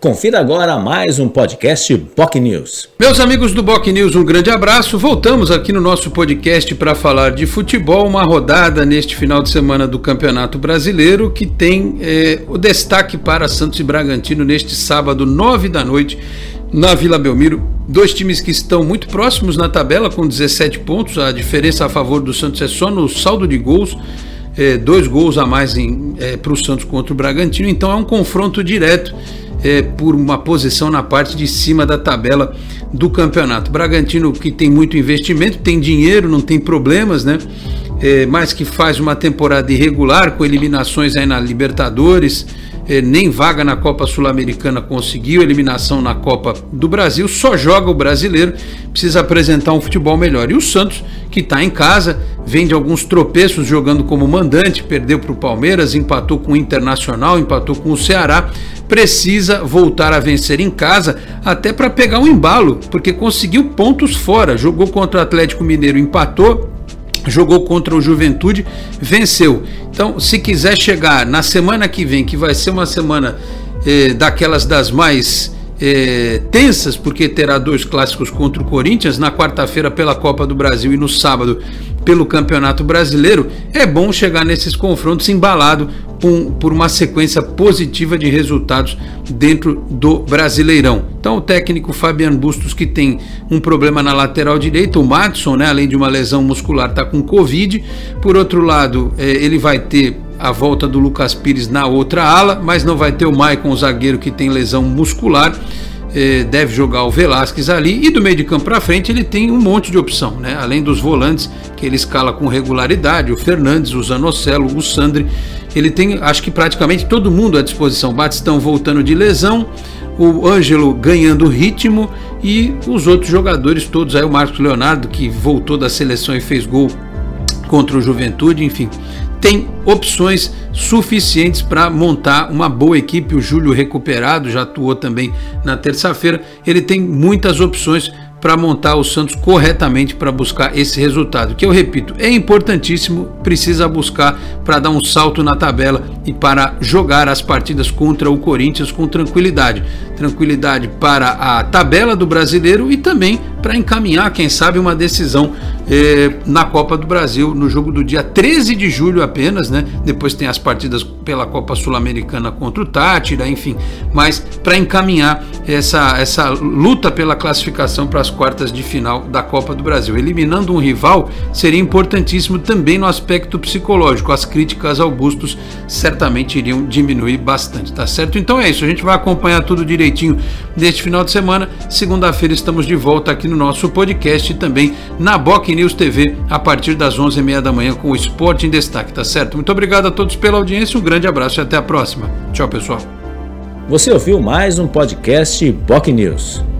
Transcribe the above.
Confira agora mais um podcast BocNews. Meus amigos do BocNews, um grande abraço. Voltamos aqui no nosso podcast para falar de futebol, uma rodada neste final de semana do Campeonato Brasileiro que tem o destaque para Santos e Bragantino neste sábado, 21h, na Vila Belmiro. Dois times que estão muito próximos na tabela com 17 pontos. A diferença a favor do Santos é só no saldo de gols. Dois gols a mais para o Santos contra o Bragantino. Então é um confronto direto. Por uma posição na parte de cima da tabela do campeonato. Bragantino, que tem muito investimento, tem dinheiro, não tem problemas, né? Mas que faz uma temporada irregular, com eliminações aí na Libertadores, nem vaga na Copa Sul-Americana conseguiu, eliminação na Copa do Brasil, só joga o brasileiro, precisa apresentar um futebol melhor. E o Santos, que está em casa, vem de alguns tropeços jogando como mandante, perdeu para o Palmeiras, empatou com o Internacional, empatou com o Ceará, precisa voltar a vencer em casa, até para pegar um embalo, porque conseguiu pontos fora, jogou contra o Atlético Mineiro, empatou, jogou contra o Juventude, venceu. Então, se quiser chegar na semana que vem, que vai ser uma semana daquelas das mais tensas, porque terá dois clássicos contra o Corinthians, na quarta-feira pela Copa do Brasil e no sábado pelo Campeonato Brasileiro, é bom chegar nesses confrontos embalado por uma sequência positiva de resultados dentro do Brasileirão. Então o técnico Fabiano Bustos, que tem um problema na lateral direita, o Madson, né, além de uma lesão muscular, está com Covid. Por outro lado, ele vai ter a volta do Lucas Pires na outra ala, mas não vai ter o Maicon, o zagueiro, que tem lesão muscular. Deve jogar o Velasquez ali, e do meio de campo para frente ele tem um monte de opção, né? Além dos volantes que ele escala com regularidade, o Fernandes, o Zanocelo, o Sandri, ele tem, acho que praticamente todo mundo à disposição. Batistão voltando de lesão, o Ângelo ganhando ritmo e os outros jogadores todos aí, o Marcos Leonardo, que voltou da seleção e fez gol contra o Juventude, enfim, tem opções suficientes para montar uma boa equipe. O Júlio recuperado, já atuou também na terça-feira, ele tem muitas opções para montar o Santos corretamente para buscar esse resultado, que eu repito, é importantíssimo, precisa buscar para dar um salto na tabela e para jogar as partidas contra o Corinthians com tranquilidade. Tranquilidade para a tabela do Brasileiro e também para encaminhar, quem sabe, uma decisão na Copa do Brasil, no jogo do dia 13 de julho apenas, né? Depois tem as partidas pela Copa Sul-Americana contra o Tátira, enfim, mas para encaminhar essa luta pela classificação para as quartas de final da Copa do Brasil. Eliminando um rival seria importantíssimo também no aspecto psicológico. As críticas ao Bustos certamente iriam diminuir bastante, tá certo? Então é isso, a gente vai acompanhar tudo direitinho neste final de semana. Segunda-feira estamos de volta aqui no nosso podcast e também na BocNews TV a partir das 11h30 da manhã com o Esporte em Destaque, tá certo? Muito obrigado a todos pela audiência, um grande abraço e até a próxima. Tchau, pessoal. Você ouviu mais um podcast BocNews.